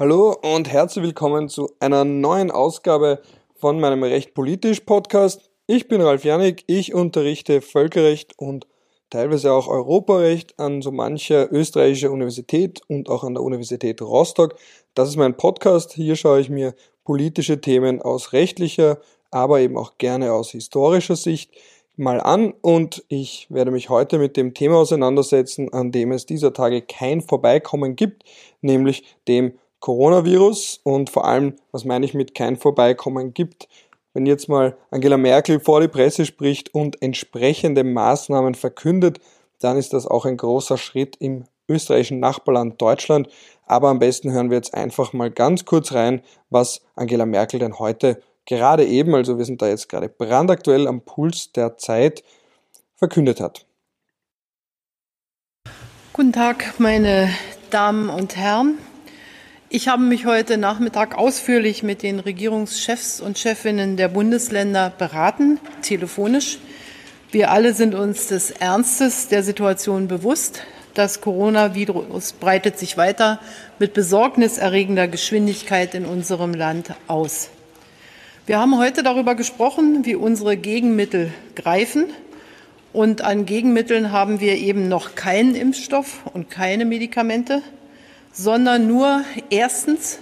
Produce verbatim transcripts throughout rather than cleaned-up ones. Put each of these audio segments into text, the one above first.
Hallo und herzlich willkommen zu einer neuen Ausgabe von meinem Recht politisch Podcast. Ich bin Ralf Janik, ich unterrichte Völkerrecht und teilweise auch Europarecht an so mancher österreichischer Universität und auch an der Universität Rostock. Das ist mein Podcast, hier schaue ich mir politische Themen aus rechtlicher, aber eben auch gerne aus historischer Sicht mal an und ich werde mich heute mit dem Thema auseinandersetzen, an dem es dieser Tage kein Vorbeikommen gibt, nämlich dem Coronavirus und vor allem, was meine ich mit kein Vorbeikommen gibt, wenn jetzt mal Angela Merkel vor die Presse spricht und entsprechende Maßnahmen verkündet, dann ist das auch ein großer Schritt im österreichischen Nachbarland Deutschland. Aber am besten hören wir jetzt einfach mal ganz kurz rein, was Angela Merkel denn heute gerade eben, also wir sind da jetzt gerade brandaktuell am Puls der Zeit, verkündet hat. Guten Tag, meine Damen und Herren. Ich habe mich heute Nachmittag ausführlich mit den Regierungschefs und Chefinnen der Bundesländer beraten, telefonisch. Wir alle sind uns des Ernstes der Situation bewusst. Das Coronavirus breitet sich weiter mit besorgniserregender Geschwindigkeit in unserem Land aus. Wir haben heute darüber gesprochen, wie unsere Gegenmittel greifen. Und an Gegenmitteln haben wir eben noch keinen Impfstoff und keine Medikamente, sondern nur erstens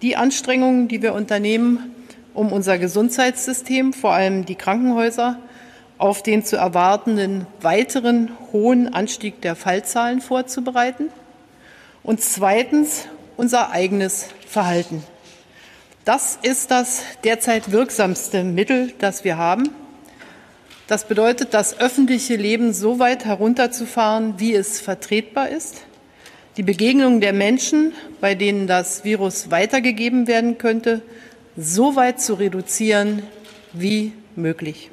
die Anstrengungen, die wir unternehmen, um unser Gesundheitssystem, vor allem die Krankenhäuser, auf den zu erwartenden weiteren hohen Anstieg der Fallzahlen vorzubereiten und zweitens unser eigenes Verhalten. Das ist das derzeit wirksamste Mittel, das wir haben. Das bedeutet, das öffentliche Leben so weit herunterzufahren, wie es vertretbar ist. Die Begegnung der Menschen, bei denen das Virus weitergegeben werden könnte, so weit zu reduzieren wie möglich.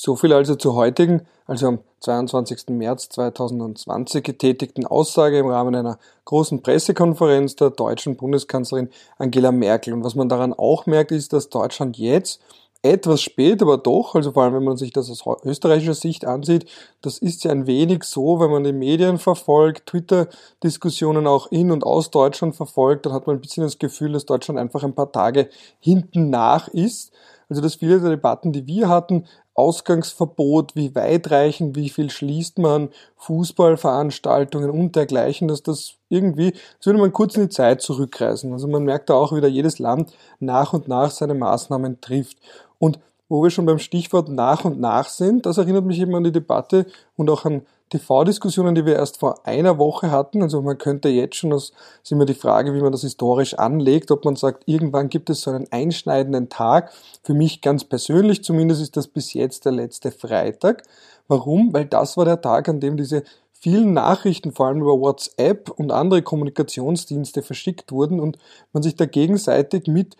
So viel also zur heutigen, also am zweiundzwanzigsten März zweitausendzwanzig getätigten Aussage im Rahmen einer großen Pressekonferenz der deutschen Bundeskanzlerin Angela Merkel. Und was man daran auch merkt, ist, dass Deutschland jetzt etwas spät, aber doch, also vor allem, wenn man sich das aus österreichischer Sicht ansieht, das ist ja ein wenig so, wenn man die Medien verfolgt, Twitter-Diskussionen auch in und aus Deutschland verfolgt, dann hat man ein bisschen das Gefühl, dass Deutschland einfach ein paar Tage hinten nach ist. Also dass viele der Debatten, die wir hatten, Ausgangsverbot, wie weit reichen, wie viel schließt man, Fußballveranstaltungen und dergleichen, dass das irgendwie, das würde man kurz in die Zeit zurückreisen. Also man merkt da auch wieder, jedes Land nach und nach seine Maßnahmen trifft. Und wo wir schon beim Stichwort nach und nach sind, das erinnert mich eben an die Debatte und auch an T V-Diskussionen, die wir erst vor einer Woche hatten. Also man könnte jetzt schon, das ist immer die Frage, wie man das historisch anlegt, ob man sagt, irgendwann gibt es so einen einschneidenden Tag. Für mich ganz persönlich zumindest ist das bis jetzt der letzte Freitag. Warum? Weil das war der Tag, an dem diese vielen Nachrichten, vor allem über WhatsApp und andere Kommunikationsdienste verschickt wurden und man sich da gegenseitig mit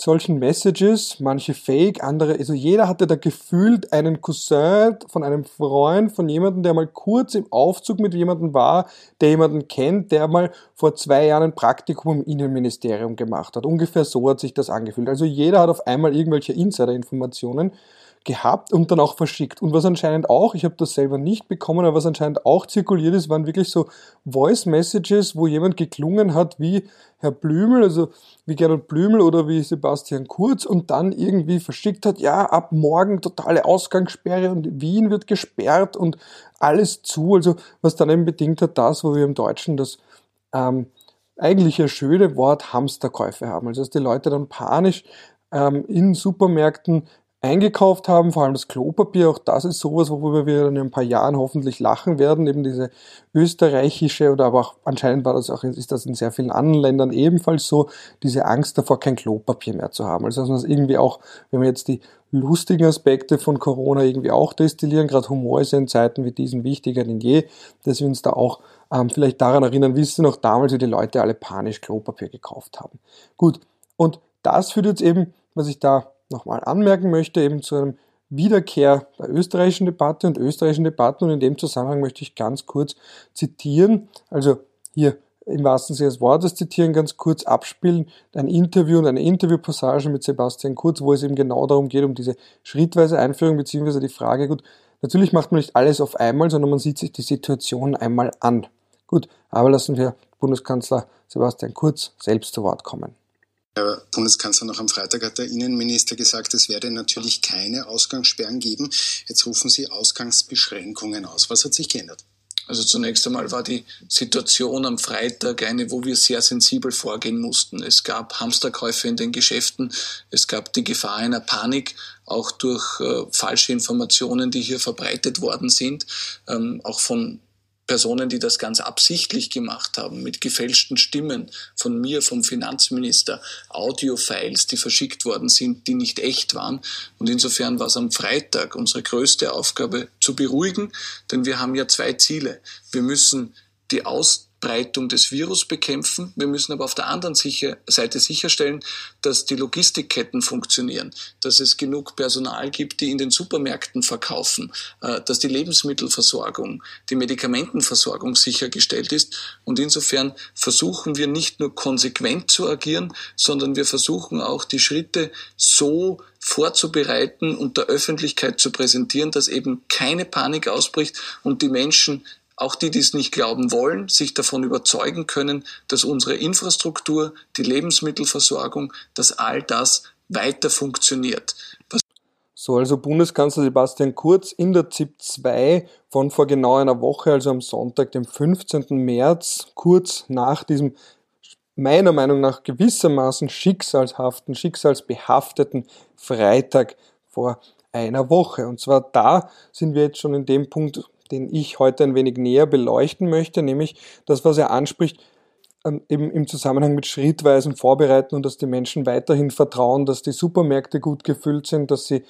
solchen Messages, manche fake, andere, also jeder hatte da gefühlt einen Cousin von einem Freund, von jemandem, der mal kurz im Aufzug mit jemandem war, der jemanden kennt, der mal vor zwei Jahren ein Praktikum im Innenministerium gemacht hat. Ungefähr so hat sich das angefühlt. Also jeder hat auf einmal irgendwelche Insiderinformationen gehabt und dann auch verschickt. Und was anscheinend auch, ich habe das selber nicht bekommen, aber was anscheinend auch zirkuliert ist, waren wirklich so Voice-Messages, wo jemand geklungen hat wie Herr Blümel, also wie Gernot Blümel oder wie Sebastian Kurz und dann irgendwie verschickt hat, ja, ab morgen totale Ausgangssperre und Wien wird gesperrt und alles zu. Also was dann eben bedingt hat, das, wo wir im Deutschen das ähm, eigentliche schöne Wort Hamsterkäufe haben. Also dass die Leute dann panisch ähm, in Supermärkten eingekauft haben, vor allem das Klopapier, auch das ist sowas, worüber wir in ein paar Jahren hoffentlich lachen werden, eben diese österreichische oder aber auch, anscheinend war das auch, ist das in sehr vielen anderen Ländern ebenfalls so, diese Angst davor, kein Klopapier mehr zu haben. Also dass man das irgendwie auch, wenn wir jetzt die lustigen Aspekte von Corona irgendwie auch destillieren, gerade Humor ist ja in Zeiten wie diesen wichtiger denn je, dass wir uns da auch ähm, vielleicht daran erinnern, wisst ihr noch damals, wie die Leute alle panisch Klopapier gekauft haben. Gut, und das führt jetzt eben, was ich da nochmal anmerken möchte, eben zu einem Wiederkehr der österreichischen Debatte und österreichischen Debatten. Und in dem Zusammenhang möchte ich ganz kurz zitieren, also hier im wahrsten Sinne des Wortes zitieren, ganz kurz abspielen, ein Interview und eine Interviewpassage mit Sebastian Kurz, wo es eben genau darum geht, um diese schrittweise Einführung, beziehungsweise die Frage, gut, natürlich macht man nicht alles auf einmal, sondern man sieht sich die Situation einmal an. Gut, aber lassen wir Bundeskanzler Sebastian Kurz selbst zu Wort kommen. Der Bundeskanzler noch am Freitag hat der Innenminister gesagt, es werde natürlich keine Ausgangssperren geben. Jetzt rufen Sie Ausgangsbeschränkungen aus. Was hat sich geändert? Also zunächst einmal war die Situation am Freitag eine, wo wir sehr sensibel vorgehen mussten. Es gab Hamsterkäufe in den Geschäften, es gab die Gefahr einer Panik, auch durch äh, falsche Informationen, die hier verbreitet worden sind, ähm, auch von Personen, die das ganz absichtlich gemacht haben, mit gefälschten Stimmen von mir, vom Finanzminister, Audiofiles, die verschickt worden sind, die nicht echt waren. Und insofern war es am Freitag unsere größte Aufgabe zu beruhigen, denn wir haben ja zwei Ziele. Wir müssen die Ausbreitung des Virus bekämpfen, wir müssen aber auf der anderen Seite sicherstellen, dass die Logistikketten funktionieren, dass es genug Personal gibt, die in den Supermärkten verkaufen, dass die Lebensmittelversorgung, die Medikamentenversorgung sichergestellt ist. Und insofern versuchen wir nicht nur konsequent zu agieren, sondern wir versuchen auch die Schritte so vorzubereiten und der Öffentlichkeit zu präsentieren, dass eben keine Panik ausbricht und die Menschen, auch die, die es nicht glauben wollen, sich davon überzeugen können, dass unsere Infrastruktur, die Lebensmittelversorgung, dass all das weiter funktioniert. Was so, also Bundeskanzler Sebastian Kurz in der ZIP zwei von vor genau einer Woche, also am Sonntag, dem fünfzehnten März, kurz nach diesem meiner Meinung nach gewissermaßen schicksalshaften, schicksalsbehafteten Freitag vor einer Woche. Und zwar da sind wir jetzt schon in dem Punkt, den ich heute ein wenig näher beleuchten möchte, nämlich das, was er anspricht, eben im Zusammenhang mit schrittweisen Vorbereiten und dass die Menschen weiterhin vertrauen, dass die Supermärkte gut gefüllt sind, dass sie,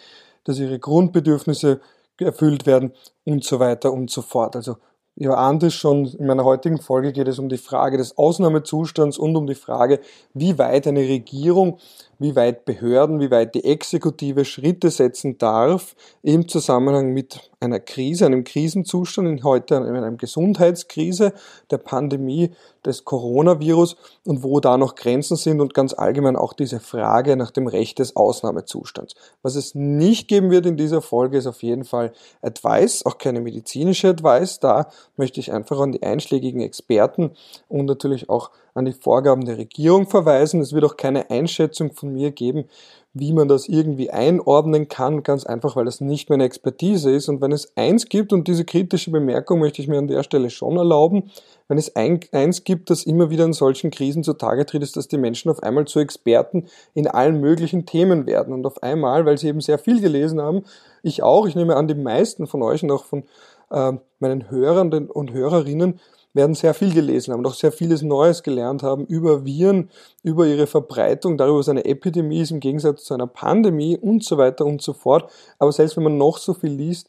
dass ihre Grundbedürfnisse erfüllt werden und so weiter und so fort. Also ja, anders schon in meiner heutigen Folge geht es um die Frage des Ausnahmezustands und um die Frage, wie weit eine Regierung, wie weit Behörden, wie weit die Exekutive Schritte setzen darf im Zusammenhang mit einer Krise, einem Krisenzustand, in heute in einer Gesundheitskrise, der Pandemie des Coronavirus und wo da noch Grenzen sind und ganz allgemein auch diese Frage nach dem Recht des Ausnahmezustands. Was es nicht geben wird in dieser Folge ist auf jeden Fall Advice, auch keine medizinische Advice, da möchte ich einfach an die einschlägigen Experten und natürlich auch an die Vorgaben der Regierung verweisen. Es wird auch keine Einschätzung von mir geben, wie man das irgendwie einordnen kann, ganz einfach, weil das nicht meine Expertise ist. Und wenn es eins gibt, und diese kritische Bemerkung möchte ich mir an der Stelle schon erlauben, wenn es eins gibt, das immer wieder in solchen Krisen zutage tritt, ist, dass die Menschen auf einmal zu Experten in allen möglichen Themen werden. Und auf einmal, weil sie eben sehr viel gelesen haben, ich auch, ich nehme an, die meisten von euch und auch von äh, meinen Hörern und Hörerinnen, werden sehr viel gelesen haben und auch sehr vieles Neues gelernt haben über Viren, über ihre Verbreitung, darüber, was eine Epidemie ist im Gegensatz zu einer Pandemie und so weiter und so fort. Aber selbst wenn man noch so viel liest,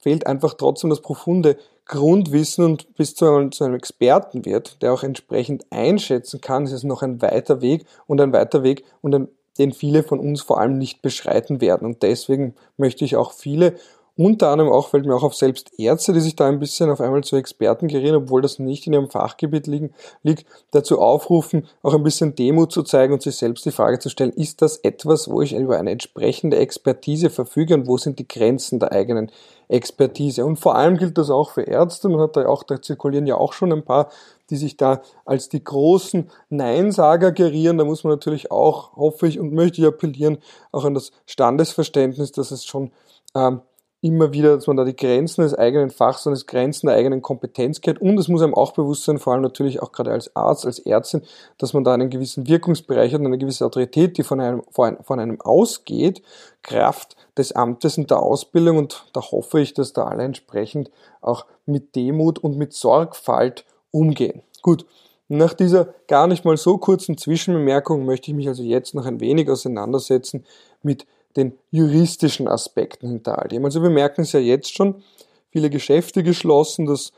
fehlt einfach trotzdem das profunde Grundwissen und bis zu einem, zu einem Experten wird, der auch entsprechend einschätzen kann, ist es noch ein weiter Weg und ein weiter Weg und ein, den viele von uns vor allem nicht beschreiten werden. Und deswegen möchte ich auch viele, unter anderem auch, fällt mir auch auf, selbst Ärzte, die sich da ein bisschen auf einmal zu Experten gerieren, obwohl das nicht in ihrem Fachgebiet liegen, liegt, dazu aufrufen, auch ein bisschen Demut zu zeigen und sich selbst die Frage zu stellen, ist das etwas, wo ich über eine entsprechende Expertise verfüge und wo sind die Grenzen der eigenen Expertise? Und vor allem gilt das auch für Ärzte, man hat da auch, da zirkulieren ja auch schon ein paar, die sich da als die großen Neinsager gerieren, da muss man natürlich auch, hoffe ich und möchte ich appellieren, auch an das Standesverständnis, dass es schon ähm, immer wieder, dass man da die Grenzen des eigenen Fachs und des Grenzen der eigenen Kompetenz kennt. Und es muss einem auch bewusst sein, vor allem natürlich auch gerade als Arzt, als Ärztin, dass man da einen gewissen Wirkungsbereich hat und eine gewisse Autorität, die von einem, von einem ausgeht, Kraft des Amtes und der Ausbildung. Und da hoffe ich, dass da alle entsprechend auch mit Demut und mit Sorgfalt umgehen. Gut. Nach dieser gar nicht mal so kurzen Zwischenbemerkung möchte ich mich also jetzt noch ein wenig auseinandersetzen mit den juristischen Aspekten hinter all dem. Also wir merken es ja jetzt schon, viele Geschäfte geschlossen, das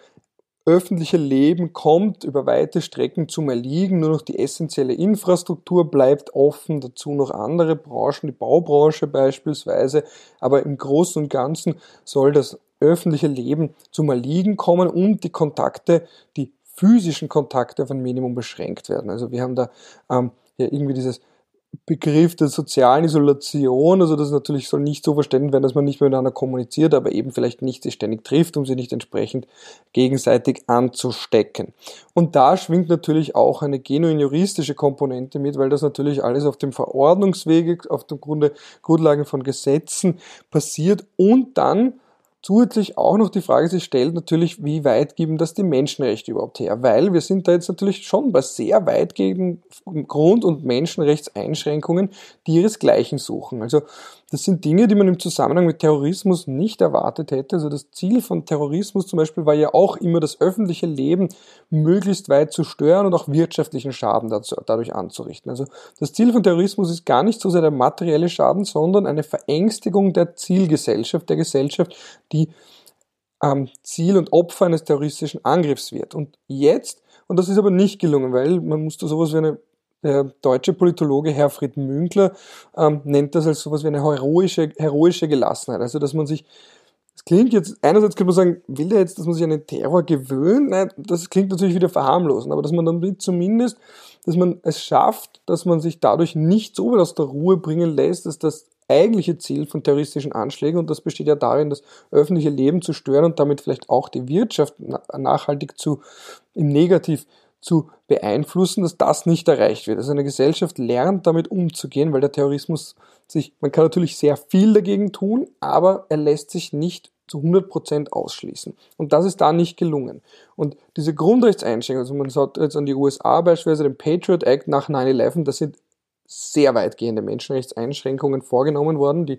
öffentliche Leben kommt über weite Strecken zum Erliegen, nur noch die essentielle Infrastruktur bleibt offen, dazu noch andere Branchen, die Baubranche beispielsweise, aber im Großen und Ganzen soll das öffentliche Leben zum Erliegen kommen und die Kontakte, die physischen Kontakte auf ein Minimum beschränkt werden. Also wir haben da ähm, ja irgendwie dieses Begriff der sozialen Isolation, also das natürlich soll nicht so verstanden werden, dass man nicht miteinander kommuniziert, aber eben vielleicht nicht sich ständig trifft, um sich nicht entsprechend gegenseitig anzustecken. Und da schwingt natürlich auch eine genuin juristische Komponente mit, weil das natürlich alles auf dem Verordnungswege, auf dem Grunde Grundlagen von Gesetzen passiert und dann zusätzlich auch noch die Frage sich stellt natürlich, wie weit geben das die Menschenrechte überhaupt her? Weil wir sind da jetzt natürlich schon bei sehr weitgehenden Grund- und Menschenrechtseinschränkungen, die ihresgleichen suchen. Also das sind Dinge, die man im Zusammenhang mit Terrorismus nicht erwartet hätte. Also das Ziel von Terrorismus zum Beispiel war ja auch immer, das öffentliche Leben möglichst weit zu stören und auch wirtschaftlichen Schaden dazu, dadurch anzurichten. Also das Ziel von Terrorismus ist gar nicht so sehr der materielle Schaden, sondern eine Verängstigung der Zielgesellschaft, der Gesellschaft, die ähm, Ziel und Opfer eines terroristischen Angriffs wird. Und jetzt, und das ist aber nicht gelungen, weil man musste sowas wie eine, der deutsche Politologe Herfried Münkler ähm, nennt das als sowas wie eine heroische, heroische Gelassenheit. Also dass man sich, das klingt jetzt, einerseits könnte man sagen, will der jetzt, dass man sich an den Terror gewöhnt? Nein, das klingt natürlich wieder verharmlosend, aber dass man dann zumindest, dass man es schafft, dass man sich dadurch nicht so weit aus der Ruhe bringen lässt, dass das eigentliche Ziel von terroristischen Anschlägen, und das besteht ja darin, das öffentliche Leben zu stören und damit vielleicht auch die Wirtschaft nachhaltig zu, im Negativ zu beeinflussen, dass das nicht erreicht wird. Also eine Gesellschaft lernt damit umzugehen, weil der Terrorismus sich, man kann natürlich sehr viel dagegen tun, aber er lässt sich nicht zu hundert Prozent ausschließen. Und das ist da nicht gelungen. Und diese Grundrechtseinschränkungen, also man schaut jetzt an die U S A beispielsweise, den Patriot Act nach nine eleven, das sind sehr weitgehende Menschenrechtseinschränkungen vorgenommen worden, die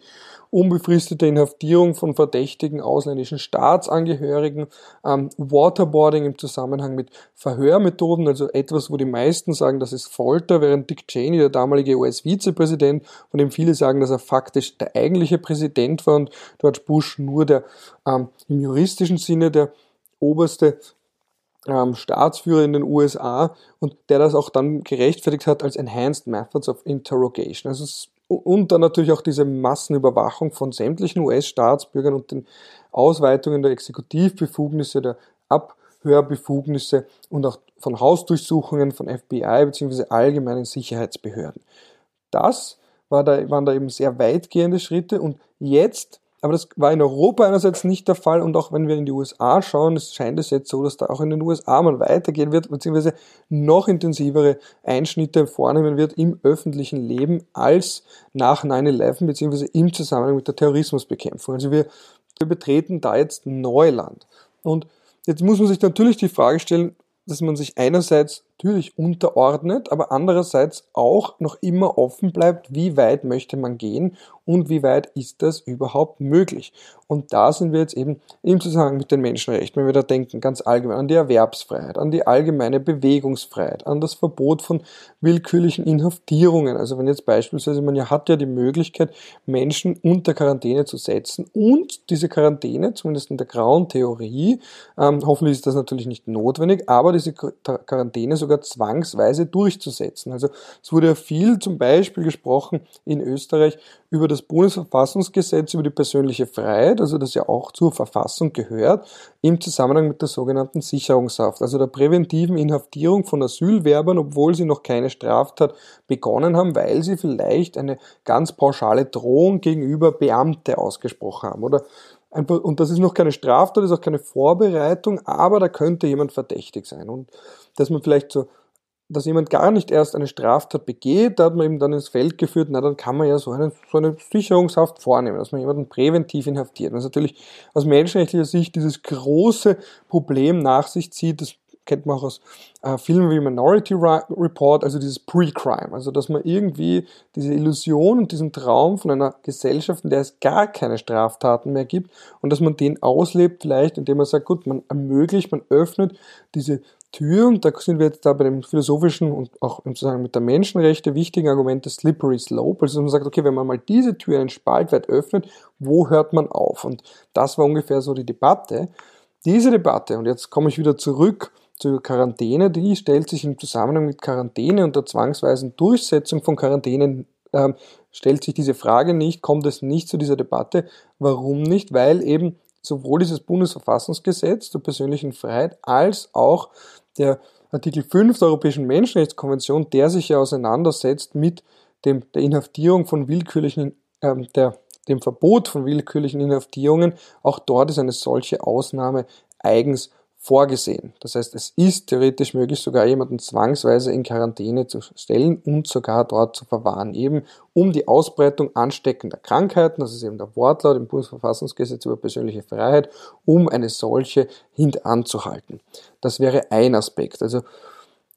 unbefristete Inhaftierung von verdächtigen ausländischen Staatsangehörigen, ähm, Waterboarding im Zusammenhang mit Verhörmethoden, also etwas, wo die meisten sagen, das ist Folter, während Dick Cheney, der damalige U S-Vizepräsident, von dem viele sagen, dass er faktisch der eigentliche Präsident war und George Bush nur der ähm, im juristischen Sinne der oberste Staatsführer in den U S A und der das auch dann gerechtfertigt hat als Enhanced Methods of Interrogation. Also es, und dann natürlich auch diese Massenüberwachung von sämtlichen U S-Staatsbürgern und den Ausweitungen der Exekutivbefugnisse, der Abhörbefugnisse und auch von Hausdurchsuchungen von F B I bzw. allgemeinen Sicherheitsbehörden. Das war da, waren da eben sehr weitgehende Schritte und jetzt. Aber das war in Europa einerseits nicht der Fall und auch wenn wir in die U S A schauen, es scheint es jetzt so, dass da auch in den U S A man weitergehen wird, beziehungsweise noch intensivere Einschnitte vornehmen wird im öffentlichen Leben als nach nine eleven, beziehungsweise im Zusammenhang mit der Terrorismusbekämpfung. Also wir, wir betreten da jetzt Neuland. Und jetzt muss man sich natürlich die Frage stellen, dass man sich einerseits natürlich unterordnet, aber andererseits auch noch immer offen bleibt, wie weit möchte man gehen und wie weit ist das überhaupt möglich. Und da sind wir jetzt eben im Zusammenhang mit den Menschenrechten, wenn wir da denken, ganz allgemein an die Erwerbsfreiheit, an die allgemeine Bewegungsfreiheit, an das Verbot von willkürlichen Inhaftierungen. Also wenn jetzt beispielsweise, man ja hat ja die Möglichkeit, Menschen unter Quarantäne zu setzen und diese Quarantäne, zumindest in der grauen Theorie, ähm, hoffentlich ist das natürlich nicht notwendig, aber diese Quarantäne so zwangsweise durchzusetzen. Also es wurde ja viel zum Beispiel gesprochen in Österreich über das Bundesverfassungsgesetz, über die persönliche Freiheit, also das ja auch zur Verfassung gehört, im Zusammenhang mit der sogenannten Sicherungshaft, also der präventiven Inhaftierung von Asylwerbern, obwohl sie noch keine Straftat begonnen haben, weil sie vielleicht eine ganz pauschale Drohung gegenüber Beamte ausgesprochen haben oder einfach, und das ist noch keine Straftat, das ist auch keine Vorbereitung, aber da könnte jemand verdächtig sein. Und dass man vielleicht so, dass jemand gar nicht erst eine Straftat begeht, da hat man eben dann ins Feld geführt, na dann kann man ja so eine, so eine Sicherungshaft vornehmen, dass man jemanden präventiv inhaftiert. Das ist natürlich aus menschenrechtlicher Sicht dieses große Problem nach sich zieht, das kennt man auch aus äh, Filmen wie Minority Report, also dieses Pre-Crime, also dass man irgendwie diese Illusion und diesen Traum von einer Gesellschaft, in der es gar keine Straftaten mehr gibt und dass man den auslebt vielleicht, indem man sagt, gut, man ermöglicht, man öffnet diese Tür und da sind wir jetzt da bei dem philosophischen und auch im Zusammenhang mit der Menschenrechte wichtigen Argument des Slippery Slope, also dass man sagt, okay, wenn man mal diese Tür einen Spalt weit öffnet, wo hört man auf? Und das war ungefähr so die Debatte. Diese Debatte, und jetzt komme ich wieder zurück zur Quarantäne, die stellt sich im Zusammenhang mit Quarantäne und der zwangsweisen Durchsetzung von Quarantänen, ähm, stellt sich diese Frage nicht, kommt es nicht zu dieser Debatte. Warum nicht? Weil eben sowohl dieses Bundesverfassungsgesetz zur persönlichen Freiheit als auch der Artikel fünf der Europäischen Menschenrechtskonvention, der sich ja auseinandersetzt mit dem, der Inhaftierung von willkürlichen, äh, der, dem Verbot von willkürlichen Inhaftierungen, auch dort ist eine solche Ausnahme eigens vorgesehen. Das heißt, es ist theoretisch möglich, sogar jemanden zwangsweise in Quarantäne zu stellen und sogar dort zu verwahren, eben um die Ausbreitung ansteckender Krankheiten, das ist eben der Wortlaut im Bundesverfassungsgesetz über persönliche Freiheit, um eine solche hintanzuhalten. Das wäre ein Aspekt. Also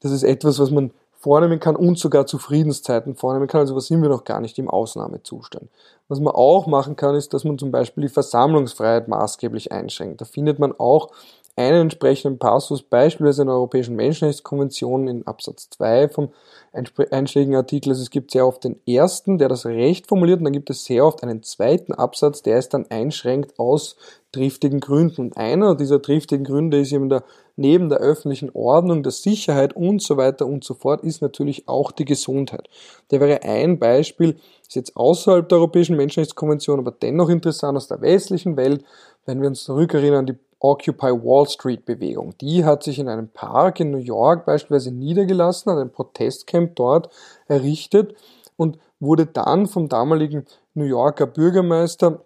das ist etwas, was man vornehmen kann und sogar zu Friedenszeiten vornehmen kann, also was sind wir noch gar nicht im Ausnahmezustand. Was man auch machen kann, ist, dass man zum Beispiel die Versammlungsfreiheit maßgeblich einschränkt. Da findet man auch einen entsprechenden Passus, beispielsweise in der Europäischen Menschenrechtskonvention in Absatz zwei vom einschlägigen Artikel. Also es gibt sehr oft den ersten, der das Recht formuliert, und dann gibt es sehr oft einen zweiten Absatz, der es dann einschränkt aus triftigen Gründen. Und einer dieser triftigen Gründe ist eben der, neben der öffentlichen Ordnung, der Sicherheit und so weiter und so fort, ist natürlich auch die Gesundheit. Der wäre ein Beispiel, ist jetzt außerhalb der Europäischen Menschenrechtskonvention, aber dennoch interessant aus der westlichen Welt, wenn wir uns zurückerinnern an die Occupy Wall Street Bewegung. Die hat sich in einem Park in New York beispielsweise niedergelassen, hat ein Protestcamp dort errichtet und wurde dann vom damaligen New Yorker Bürgermeister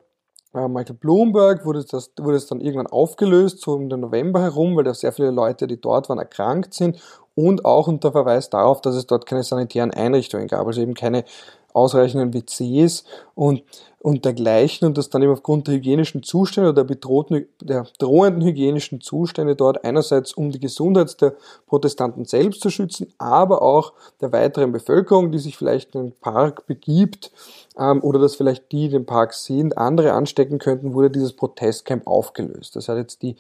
äh, Michael Bloomberg, wurde das, wurde es dann irgendwann aufgelöst, so um den November herum, weil da sehr viele Leute, die dort waren, erkrankt sind und auch unter Verweis darauf, dass es dort keine sanitären Einrichtungen gab, also eben keine ausreichenden W Cs und, und dergleichen, und dass dann eben aufgrund der hygienischen Zustände oder der, bedrohten, der drohenden hygienischen Zustände dort einerseits um die Gesundheit der Protestanten selbst zu schützen, aber auch der weiteren Bevölkerung, die sich vielleicht in den Park begibt ähm, oder dass vielleicht die, die den Park sind, andere anstecken könnten, wurde dieses Protestcamp aufgelöst. Das hat jetzt die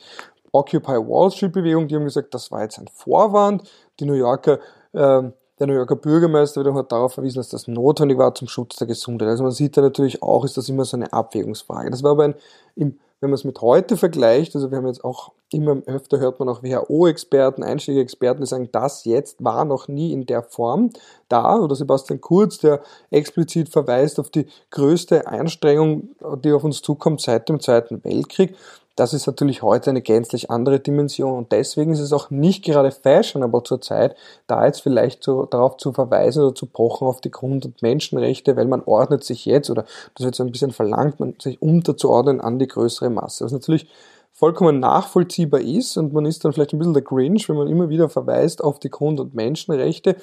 Occupy Wall Street Bewegung, die haben gesagt, das war jetzt ein Vorwand, die New Yorker äh, Der New Yorker Bürgermeister wiederum hat darauf verwiesen, dass das notwendig war zum Schutz der Gesundheit. Also man sieht da natürlich auch, ist das immer so eine Abwägungsfrage. Das war aber ein, im, wenn man es mit heute vergleicht, also wir haben jetzt auch immer öfter hört man auch W H O-Experten, einschlägige Experten, die sagen, das jetzt war noch nie in der Form da. Oder Sebastian Kurz, der explizit verweist auf die größte Anstrengung, die auf uns zukommt seit dem Zweiten Weltkrieg. Das ist natürlich heute eine gänzlich andere Dimension, und deswegen ist es auch nicht gerade fashionable zurzeit, da jetzt vielleicht zu, darauf zu verweisen oder zu pochen auf die Grund- und Menschenrechte, weil man ordnet sich jetzt, oder das wird so ein bisschen verlangt, man sich unterzuordnen an die größere Masse. Was natürlich vollkommen nachvollziehbar ist, und man ist dann vielleicht ein bisschen der Grinch, wenn man immer wieder verweist auf die Grund- und Menschenrechte.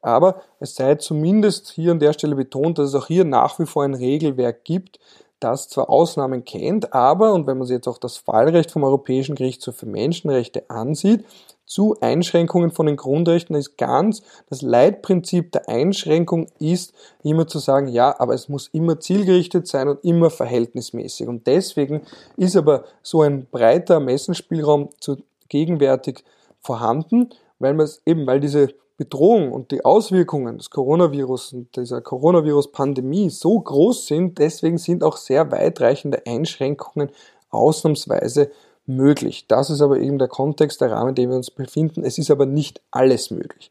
Aber es sei zumindest hier an der Stelle betont, dass es auch hier nach wie vor ein Regelwerk gibt, das zwar Ausnahmen kennt, aber, und wenn man sich jetzt auch das Fallrecht vom Europäischen Gerichtshof für Menschenrechte ansieht, zu Einschränkungen von den Grundrechten ist ganz, das Leitprinzip der Einschränkung ist, immer zu sagen, ja, aber es muss immer zielgerichtet sein und immer verhältnismäßig. Und deswegen ist aber so ein breiter Ermessensspielraum zu gegenwärtig vorhanden, weil man es eben, weil diese Bedrohung und die Auswirkungen des Coronavirus und dieser Coronavirus-Pandemie so groß sind, deswegen sind auch sehr weitreichende Einschränkungen ausnahmsweise möglich. Das ist aber eben der Kontext, der Rahmen, in dem wir uns befinden. Es ist aber nicht alles möglich.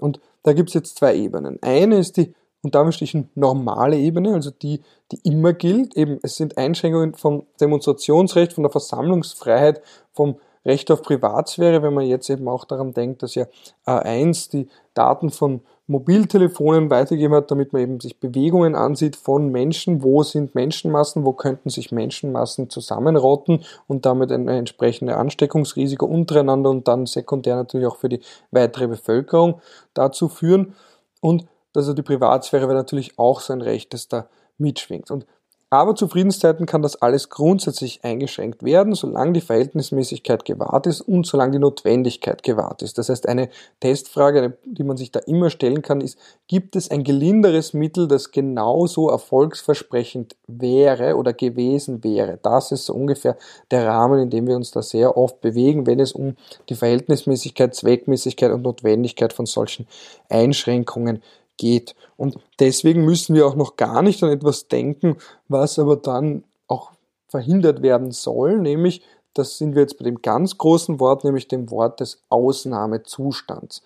Und da gibt es jetzt zwei Ebenen. Eine ist die, und da möchte ich eine normale Ebene, also die, die immer gilt. Eben, es sind Einschränkungen vom Demonstrationsrecht, von der Versammlungsfreiheit, vom Recht auf Privatsphäre, wenn man jetzt eben auch daran denkt, dass ja A eins die Daten von Mobiltelefonen weitergegeben hat, damit man eben sich Bewegungen ansieht von Menschen, wo sind Menschenmassen, wo könnten sich Menschenmassen zusammenrotten und damit ein entsprechendes Ansteckungsrisiko untereinander und dann sekundär natürlich auch für die weitere Bevölkerung dazu führen. Und also die Privatsphäre wäre natürlich auch so ein Recht, das da mitschwingt. Und aber zu Friedenszeiten kann das alles grundsätzlich eingeschränkt werden, solange die Verhältnismäßigkeit gewahrt ist und solange die Notwendigkeit gewahrt ist. Das heißt, eine Testfrage, die man sich da immer stellen kann, ist, gibt es ein gelinderes Mittel, das genauso erfolgsversprechend wäre oder gewesen wäre? Das ist so ungefähr der Rahmen, in dem wir uns da sehr oft bewegen, wenn es um die Verhältnismäßigkeit, Zweckmäßigkeit und Notwendigkeit von solchen Einschränkungen geht. geht. Und deswegen müssen wir auch noch gar nicht an etwas denken, was aber dann auch verhindert werden soll, nämlich, das sind wir jetzt bei dem ganz großen Wort, nämlich dem Wort des Ausnahmezustands.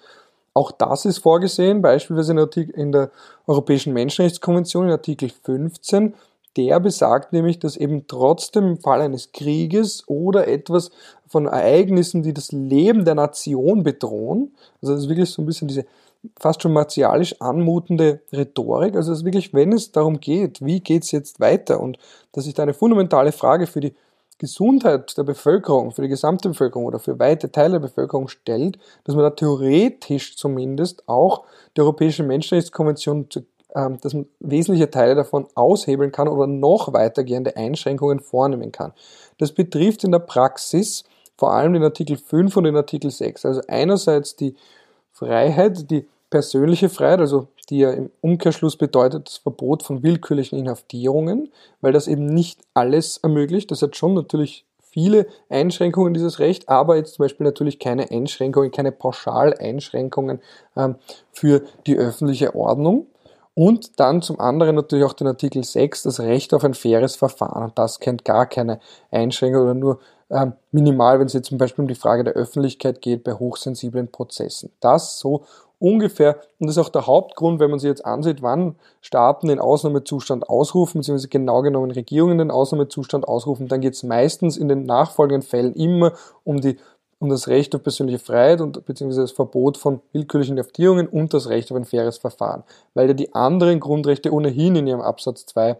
Auch das ist vorgesehen, beispielsweise in der Europäischen Menschenrechtskonvention in Artikel fünfzehn, der besagt nämlich, dass eben trotzdem im Fall eines Krieges oder etwas von Ereignissen, die das Leben der Nation bedrohen, also das ist wirklich so ein bisschen diese fast schon martialisch anmutende Rhetorik. Also es ist wirklich, wenn es darum geht, wie geht es jetzt weiter und dass sich da eine fundamentale Frage für die Gesundheit der Bevölkerung, für die gesamte Bevölkerung oder für weite Teile der Bevölkerung stellt, dass man da theoretisch zumindest auch die Europäische Menschenrechtskonvention, äh, dass man wesentliche Teile davon aushebeln kann oder noch weitergehende Einschränkungen vornehmen kann. Das betrifft in der Praxis vor allem den Artikel fünf und den Artikel sechs. Also einerseits die Freiheit, die persönliche Freiheit, also die ja im Umkehrschluss bedeutet das Verbot von willkürlichen Inhaftierungen, weil das eben nicht alles ermöglicht. Das hat schon natürlich viele Einschränkungen, dieses Recht, aber jetzt zum Beispiel natürlich keine Einschränkungen, keine Pauschaleinschränkungen ähm, für die öffentliche Ordnung. Und dann zum anderen natürlich auch den Artikel sechs, das Recht auf ein faires Verfahren. Und das kennt gar keine Einschränkungen oder nur ähm, minimal, wenn es jetzt zum Beispiel um die Frage der Öffentlichkeit geht bei hochsensiblen Prozessen. Das so ungefähr, und das ist auch der Hauptgrund, wenn man sich jetzt ansieht, wann Staaten den Ausnahmezustand ausrufen, beziehungsweise genau genommen Regierungen den Ausnahmezustand ausrufen, dann geht es meistens in den nachfolgenden Fällen immer um, die, um das Recht auf persönliche Freiheit und beziehungsweise das Verbot von willkürlichen Inhaftierungen und das Recht auf ein faires Verfahren, weil ja die anderen Grundrechte ohnehin in ihrem Absatz zwei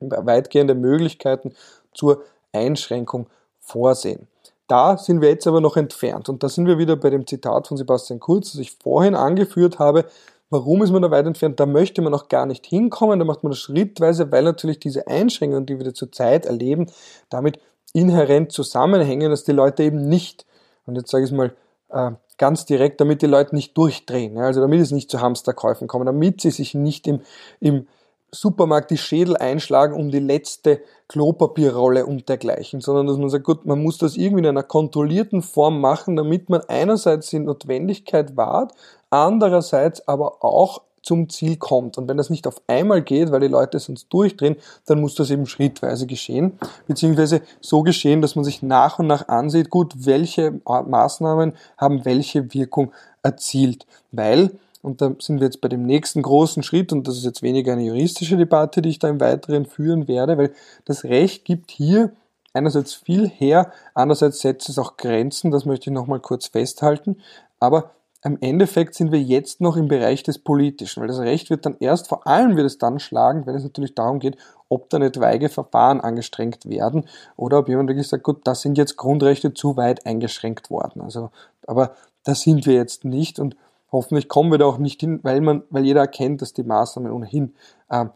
weitgehende Möglichkeiten zur Einschränkung vorsehen. Da sind wir jetzt aber noch entfernt und da sind wir wieder bei dem Zitat von Sebastian Kurz, das ich vorhin angeführt habe. Warum ist man da weit entfernt? Da möchte man auch gar nicht hinkommen, da macht man das schrittweise, weil natürlich diese Einschränkungen, die wir zurzeit erleben, damit inhärent zusammenhängen, dass die Leute eben nicht, und jetzt sage ich es mal äh, ganz direkt, damit die Leute nicht durchdrehen, ja, also damit es nicht zu Hamsterkäufen kommen, damit sie sich nicht im, im Supermarkt die Schädel einschlagen um die letzte Klopapierrolle und dergleichen, sondern dass man sagt, gut, man muss das irgendwie in einer kontrollierten Form machen, damit man einerseits die Notwendigkeit wahrt, andererseits aber auch zum Ziel kommt. Und wenn das nicht auf einmal geht, weil die Leute sonst durchdrehen, dann muss das eben schrittweise geschehen, beziehungsweise so geschehen, dass man sich nach und nach ansieht, gut, welche Maßnahmen haben welche Wirkung erzielt, weil und da sind wir jetzt bei dem nächsten großen Schritt, und das ist jetzt weniger eine juristische Debatte, die ich da im Weiteren führen werde, weil das Recht gibt hier einerseits viel her, andererseits setzt es auch Grenzen, das möchte ich nochmal kurz festhalten, aber im Endeffekt sind wir jetzt noch im Bereich des Politischen, weil das Recht wird dann erst, vor allem wird es dann schlagen, wenn es natürlich darum geht, ob dann etwaige Verfahren angestrengt werden oder ob jemand wirklich sagt, gut, das sind jetzt Grundrechte zu weit eingeschränkt worden. Also, aber das sind wir jetzt nicht und hoffentlich kommen wir da auch nicht hin, weil man, weil jeder erkennt, dass die Maßnahmen ohnehin äh,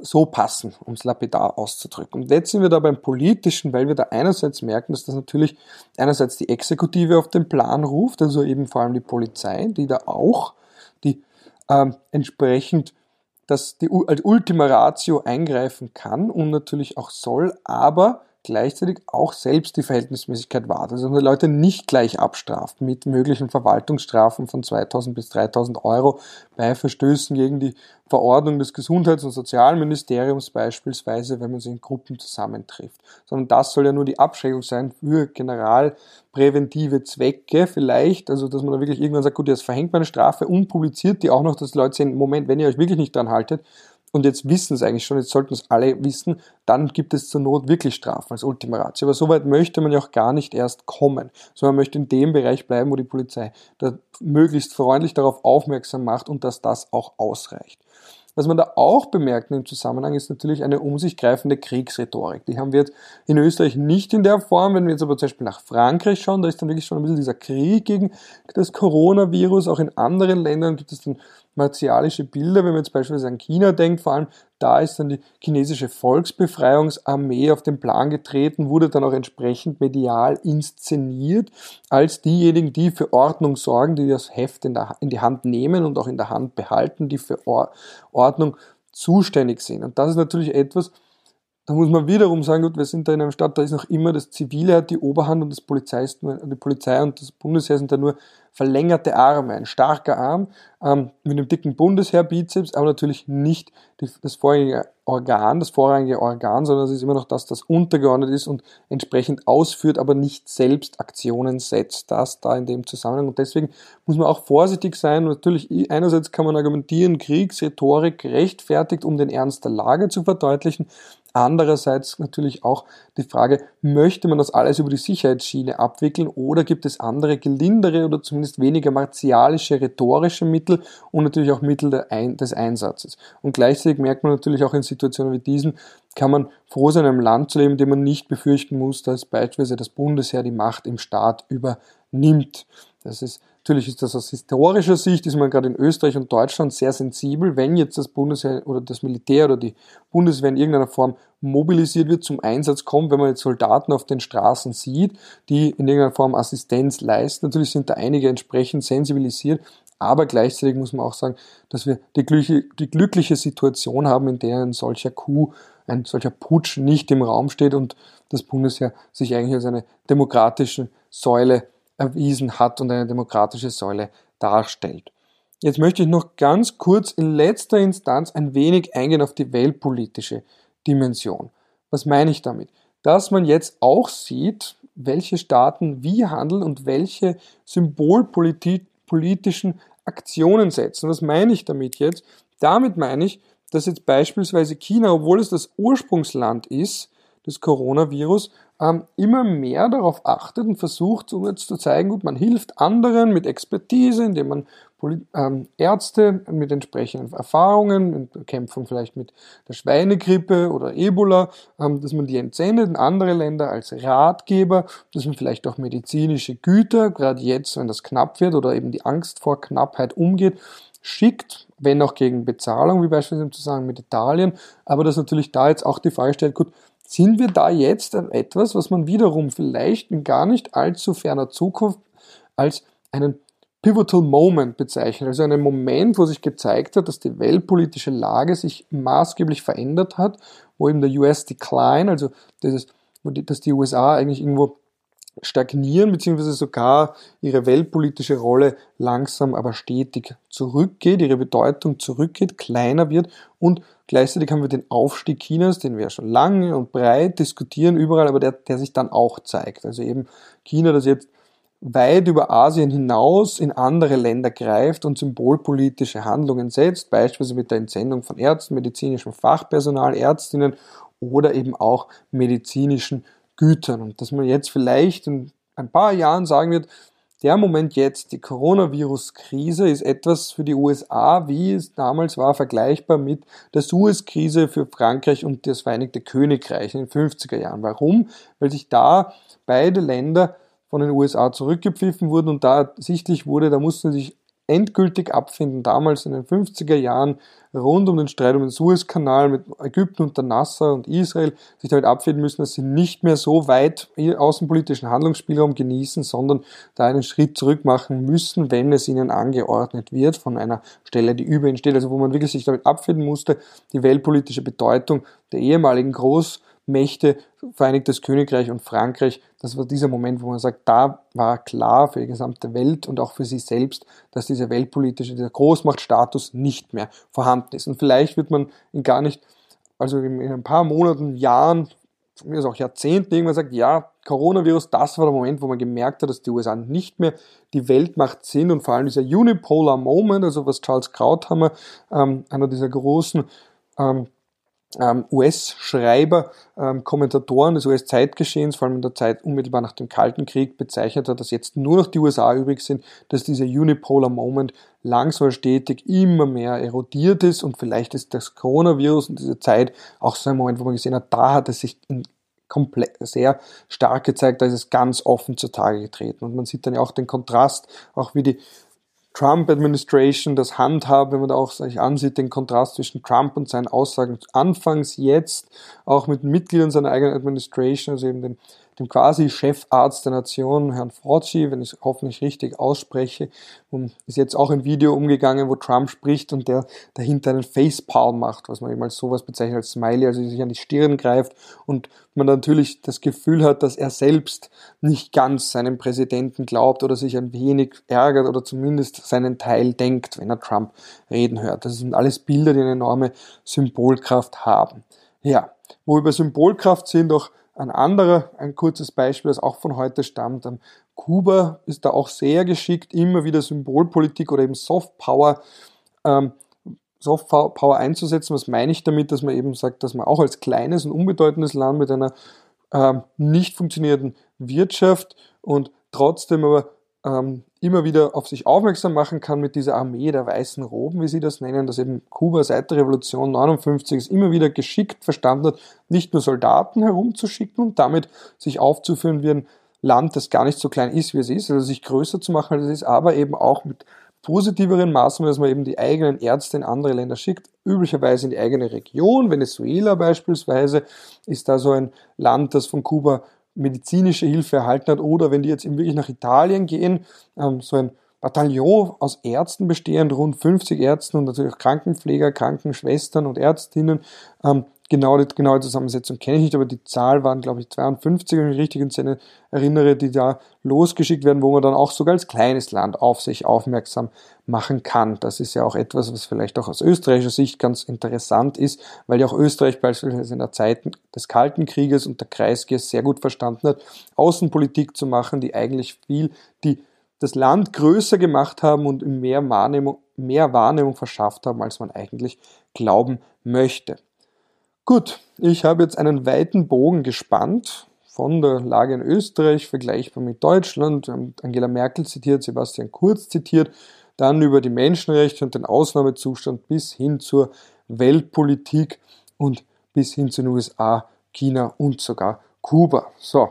so passen, um es lapidar auszudrücken. Und jetzt sind wir da beim Politischen, weil wir da einerseits merken, dass das natürlich einerseits die Exekutive auf den Plan ruft, also eben vor allem die Polizei, die da auch die äh, entsprechend das, die als Ultima Ratio eingreifen kann und natürlich auch soll, aber gleichzeitig auch selbst die Verhältnismäßigkeit wahrt, also die Leute nicht gleich abstraft mit möglichen Verwaltungsstrafen von zweitausend bis dreitausend Euro bei Verstößen gegen die Verordnung des Gesundheits- und Sozialministeriums beispielsweise, wenn man sich in Gruppen zusammentrifft, sondern das soll ja nur die Abschreckung sein für generalpräventive Zwecke vielleicht, also dass man da wirklich irgendwann sagt, gut, jetzt verhängt man eine Strafe und publiziert die auch noch, dass die Leute sehen, Moment, wenn ihr euch wirklich nicht dran haltet, und jetzt wissen es eigentlich schon, jetzt sollten es alle wissen, dann gibt es zur Not wirklich Strafen als Ultima Ratio. Aber so weit möchte man ja auch gar nicht erst kommen, sondern man möchte in dem Bereich bleiben, wo die Polizei da möglichst freundlich darauf aufmerksam macht und dass das auch ausreicht. Was man da auch bemerkt im Zusammenhang ist natürlich eine um sich greifende Kriegsrhetorik. Die haben wir jetzt in Österreich nicht in der Form, wenn wir jetzt aber zum Beispiel nach Frankreich schauen, da ist dann wirklich schon ein bisschen dieser Krieg gegen das Coronavirus. Auch in anderen Ländern gibt es dann martialische Bilder, wenn man jetzt beispielsweise an China denkt, vor allem da ist dann die chinesische Volksbefreiungsarmee auf den Plan getreten, wurde dann auch entsprechend medial inszeniert als diejenigen, die für Ordnung sorgen, die das Heft in die Hand nehmen und auch in der Hand behalten, die für Ordnung zuständig sind. Und das ist natürlich etwas, da muss man wiederum sagen, gut, wir sind da in einer Stadt, da ist noch immer das Zivile hat die Oberhand und das Polizei ist nur, die Polizei und das Bundesheer sind da nur verlängerte Arme, ein starker Arm ähm, mit einem dicken Bundesheer-Bizeps, aber natürlich nicht die, das vorrangige Organ, das vorrangige Organ, sondern es ist immer noch das, das untergeordnet ist und entsprechend ausführt, aber nicht selbst Aktionen setzt. Das da in dem Zusammenhang. Und deswegen muss man auch vorsichtig sein. Und natürlich, einerseits kann man argumentieren, Kriegsrhetorik rechtfertigt, um den Ernst der Lage zu verdeutlichen. Andererseits natürlich auch die Frage, möchte man das alles über die Sicherheitsschiene abwickeln oder gibt es andere gelindere oder zumindest weniger martialische, rhetorische Mittel und natürlich auch Mittel des Einsatzes. Und gleichzeitig merkt man natürlich auch in Situationen wie diesen, kann man froh sein, in einem Land zu leben, in dem man nicht befürchten muss, dass beispielsweise das Bundesheer die Macht im Staat übernimmt. Das ist Natürlich ist das aus historischer Sicht, ist man gerade in Österreich und Deutschland sehr sensibel, wenn jetzt das Bundesheer oder das Militär oder die Bundeswehr in irgendeiner Form mobilisiert wird, zum Einsatz kommt, wenn man jetzt Soldaten auf den Straßen sieht, die in irgendeiner Form Assistenz leisten. Natürlich sind da einige entsprechend sensibilisiert, aber gleichzeitig muss man auch sagen, dass wir die glückliche, die glückliche Situation haben, in der ein solcher Coup, ein solcher Putsch nicht im Raum steht und das Bundesheer sich eigentlich als eine demokratische Säule erwiesen hat und eine demokratische Säule darstellt. Jetzt möchte ich noch ganz kurz in letzter Instanz ein wenig eingehen auf die weltpolitische Dimension. Was meine ich damit? Dass man jetzt auch sieht, welche Staaten wie handeln und welche symbolpolitischen Aktionen setzen. Was meine ich damit jetzt? Damit meine ich, dass jetzt beispielsweise China, obwohl es das Ursprungsland ist, des Coronavirus, immer mehr darauf achtet und versucht, um jetzt zu zeigen, gut, man hilft anderen mit Expertise, indem man Ärzte mit entsprechenden Erfahrungen, in Kämpfen vielleicht mit der Schweinegrippe oder Ebola, dass man die entsendet in andere Länder als Ratgeber, dass man vielleicht auch medizinische Güter, gerade jetzt, wenn das knapp wird oder eben die Angst vor Knappheit umgeht, schickt, wenn auch gegen Bezahlung, wie beispielsweise im Zusammenhang mit Italien, aber dass natürlich da jetzt auch die Frage stellt, gut, sind wir da jetzt an etwas, was man wiederum vielleicht in gar nicht allzu ferner Zukunft als einen Pivotal Moment bezeichnet, also einen Moment, wo sich gezeigt hat, dass die weltpolitische Lage sich maßgeblich verändert hat, wo eben der U S Decline, also das ist, dass die U S A eigentlich irgendwo stagnieren, beziehungsweise sogar ihre weltpolitische Rolle langsam aber stetig zurückgeht, ihre Bedeutung zurückgeht, kleiner wird und gleichzeitig haben wir den Aufstieg Chinas, den wir ja schon lange und breit diskutieren überall, aber der, der sich dann auch zeigt. Also eben China, das jetzt weit über Asien hinaus in andere Länder greift und symbolpolitische Handlungen setzt, beispielsweise mit der Entsendung von Ärzten, medizinischem Fachpersonal, Ärztinnen oder eben auch medizinischen Gütern. Und dass man jetzt vielleicht in ein paar Jahren sagen wird, der Moment jetzt, die Coronavirus-Krise ist etwas für die U S A, wie es damals war, vergleichbar mit der Suez-Krise für Frankreich und das Vereinigte Königreich in den fünfziger Jahren. Warum? Weil sich da beide Länder von den U S A zurückgepfiffen wurden und da sichtlich wurde, da mussten sie sich endgültig abfinden, damals in den fünfziger Jahren rund um den Streit um den Suezkanal mit Ägypten und der Nasser und Israel sich damit abfinden müssen, dass sie nicht mehr so weit außenpolitischen Handlungsspielraum genießen, sondern da einen Schritt zurück machen müssen, wenn es ihnen angeordnet wird von einer Stelle, die über ihnen steht, also wo man wirklich sich damit abfinden musste, die weltpolitische Bedeutung der ehemaligen Großmächte, Vereinigtes Königreich und Frankreich, das war dieser Moment, wo man sagt, da war klar für die gesamte Welt und auch für sie selbst, dass dieser weltpolitische, dieser Großmachtstatus nicht mehr vorhanden ist. Und vielleicht wird man in gar nicht, also in ein paar Monaten, Jahren, von mir aus auch Jahrzehnten, irgendwann sagt, ja, Coronavirus, das war der Moment, wo man gemerkt hat, dass die U S A nicht mehr die Weltmacht sind und vor allem dieser Unipolar Moment, also was Charles Krauthammer, ähm, einer dieser großen ähm, U S Schreiber, ähm, Kommentatoren des U S Zeitgeschehens, vor allem in der Zeit unmittelbar nach dem Kalten Krieg, bezeichnet hat, dass jetzt nur noch die U S A übrig sind, dass dieser Unipolar Moment langsam stetig immer mehr erodiert ist und vielleicht ist das Coronavirus in dieser Zeit auch so ein Moment, wo man gesehen hat, da hat es sich in komplett sehr stark gezeigt, da ist es ganz offen zutage getreten und man sieht dann ja auch den Kontrast, auch wie die Trump-Administration, das Handhaben, wenn man da auch sich ansieht, den Kontrast zwischen Trump und seinen Aussagen anfangs, jetzt auch mit Mitgliedern seiner eigenen Administration, also eben dem, dem quasi Chefarzt der Nation, Herrn Fauci, wenn ich es hoffentlich richtig ausspreche, und ist jetzt auch ein Video umgegangen, wo Trump spricht und der dahinter einen Facepalm macht, was man eben als sowas bezeichnet als Smiley, also sich an die Stirn greift und man natürlich das Gefühl hat, dass er selbst nicht ganz seinem Präsidenten glaubt oder sich ein wenig ärgert oder zumindest seinen Teil denkt, wenn er Trump reden hört. Das sind alles Bilder, die eine enorme Symbolkraft haben. Ja, wo über Symbolkraft sind auch ein anderer, ein kurzes Beispiel, das auch von heute stammt. Kuba ist da auch sehr geschickt, immer wieder Symbolpolitik oder eben Soft Power ähm, Soft-Power einzusetzen. Was meine ich damit, dass man eben sagt, dass man auch als kleines und unbedeutendes Land mit einer ähm, nicht funktionierenden Wirtschaft und trotzdem aber ähm, immer wieder auf sich aufmerksam machen kann mit dieser Armee der weißen Roben, wie sie das nennen, dass eben Kuba seit der Revolution neunundfünfzig es immer wieder geschickt verstanden hat, nicht nur Soldaten herumzuschicken und damit sich aufzuführen wie ein Land, das gar nicht so klein ist, wie es ist, also sich größer zu machen, als es ist, aber eben auch mit positiveren Maßnahmen, dass man eben die eigenen Ärzte in andere Länder schickt, üblicherweise in die eigene Region. Venezuela beispielsweise ist da so ein Land, das von Kuba medizinische Hilfe erhalten hat, oder wenn die jetzt eben wirklich nach Italien gehen, so ein Bataillon aus Ärzten bestehend, rund fünfzig Ärzten und natürlich auch Krankenpfleger, Krankenschwestern und Ärztinnen. Genau die genaue Zusammensetzung kenne ich nicht, aber die Zahl waren, glaube ich, zweiundfünfzig, wenn ich mich richtig entsinne, erinnere, die da losgeschickt werden, wo man dann auch sogar als kleines Land auf sich aufmerksam machen kann. Das ist ja auch etwas, was vielleicht auch aus österreichischer Sicht ganz interessant ist, weil ja auch Österreich beispielsweise in der Zeit des Kalten Krieges und der Kreisky sehr gut verstanden hat, Außenpolitik zu machen, die eigentlich viel, die das Land größer gemacht haben und mehr Wahrnehmung, mehr Wahrnehmung verschafft haben, als man eigentlich glauben möchte. Gut, ich habe jetzt einen weiten Bogen gespannt von der Lage in Österreich, vergleichbar mit Deutschland, Angela Merkel zitiert, Sebastian Kurz zitiert, dann über die Menschenrechte und den Ausnahmezustand bis hin zur Weltpolitik und bis hin zu den U S A, China und sogar Kuba. So,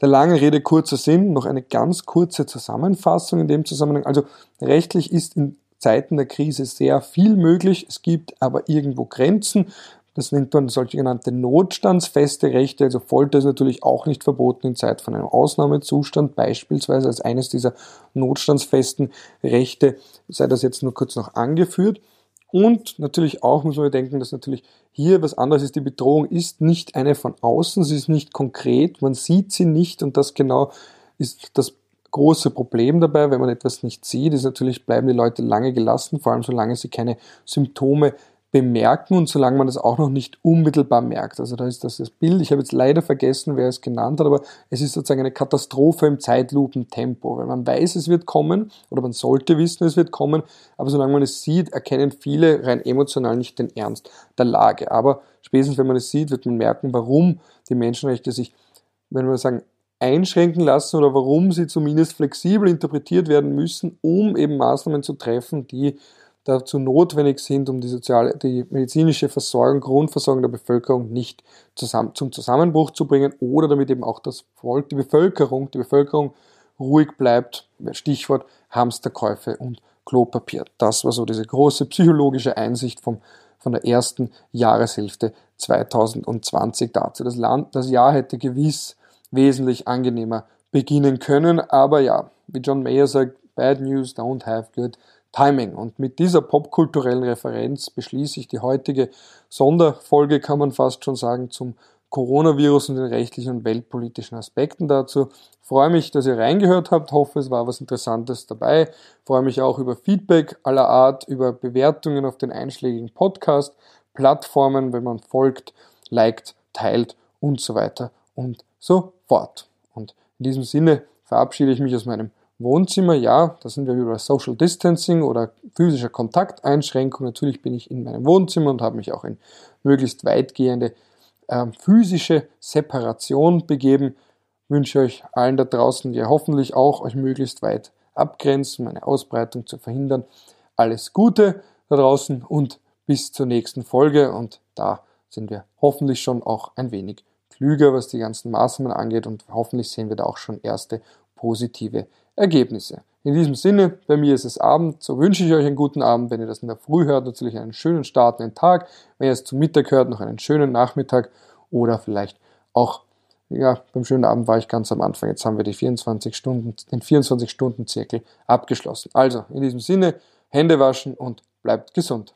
der lange Rede kurzer Sinn, noch eine ganz kurze Zusammenfassung in dem Zusammenhang. Also rechtlich ist in Zeiten der Krise sehr viel möglich, es gibt aber irgendwo Grenzen. Das nennt man solche genannte notstandsfeste Rechte, also Folter ist natürlich auch nicht verboten in Zeit von einem Ausnahmezustand, beispielsweise als eines dieser notstandsfesten Rechte, sei das jetzt nur kurz noch angeführt. Und natürlich auch muss man bedenken, dass natürlich hier was anderes ist, die Bedrohung ist nicht eine von außen, sie ist nicht konkret, man sieht sie nicht und das genau ist das große Problem dabei, wenn man etwas nicht sieht, ist natürlich, bleiben die Leute lange gelassen, vor allem solange sie keine Symptome bemerken und solange man das auch noch nicht unmittelbar merkt. Also da ist das, das Bild, ich habe jetzt leider vergessen, wer es genannt hat, aber es ist sozusagen eine Katastrophe im Zeitlupentempo, weil man weiß, es wird kommen oder man sollte wissen, es wird kommen, aber solange man es sieht, erkennen viele rein emotional nicht den Ernst der Lage. Aber spätestens, wenn man es sieht, wird man merken, warum die Menschenrechte sich, wenn wir sagen, einschränken lassen oder warum sie zumindest flexibel interpretiert werden müssen, um eben Maßnahmen zu treffen, die dazu notwendig sind, um die soziale, die medizinische Versorgung, Grundversorgung der Bevölkerung nicht zusammen, zum Zusammenbruch zu bringen oder damit eben auch das Volk, die Bevölkerung, die Bevölkerung ruhig bleibt. Stichwort Hamsterkäufe und Klopapier. Das war so diese große psychologische Einsicht vom, von der ersten Jahreshälfte zwanzig zwanzig dazu. Das Land, das Jahr hätte gewiss wesentlich angenehmer beginnen können, aber ja, wie John Mayer sagt, bad news don't have good Timing. Und mit dieser popkulturellen Referenz beschließe ich die heutige Sonderfolge, kann man fast schon sagen, zum Coronavirus und den rechtlichen und weltpolitischen Aspekten dazu. Freue mich, dass ihr reingehört habt, hoffe, es war was Interessantes dabei. Freue mich auch über Feedback aller Art, über Bewertungen auf den einschlägigen Podcast-Plattformen, wenn man folgt, liked, teilt und so weiter und so fort. Und in diesem Sinne verabschiede ich mich aus meinem Wohnzimmer, ja, da sind wir über Social Distancing oder physischer Kontakteinschränkung. Natürlich bin ich in meinem Wohnzimmer und habe mich auch in möglichst weitgehende äh, physische Separation begeben. Wünsche euch allen da draußen, die hoffentlich auch euch möglichst weit abgrenzen, eine Ausbreitung zu verhindern. Alles Gute da draußen und bis zur nächsten Folge. Und da sind wir hoffentlich schon auch ein wenig klüger, was die ganzen Maßnahmen angeht und hoffentlich sehen wir da auch schon erste positive Ergebnisse. In diesem Sinne, bei mir ist es Abend, so wünsche ich euch einen guten Abend. Wenn ihr das in der Früh hört, natürlich einen schönen Start in den Tag. Wenn ihr es zum Mittag hört, noch einen schönen Nachmittag oder vielleicht auch, ja, beim schönen Abend war ich ganz am Anfang. Jetzt haben wir die vierundzwanzig Stunden, den vierundzwanzig Stunden Zirkel abgeschlossen. Also, in diesem Sinne, Hände waschen und bleibt gesund.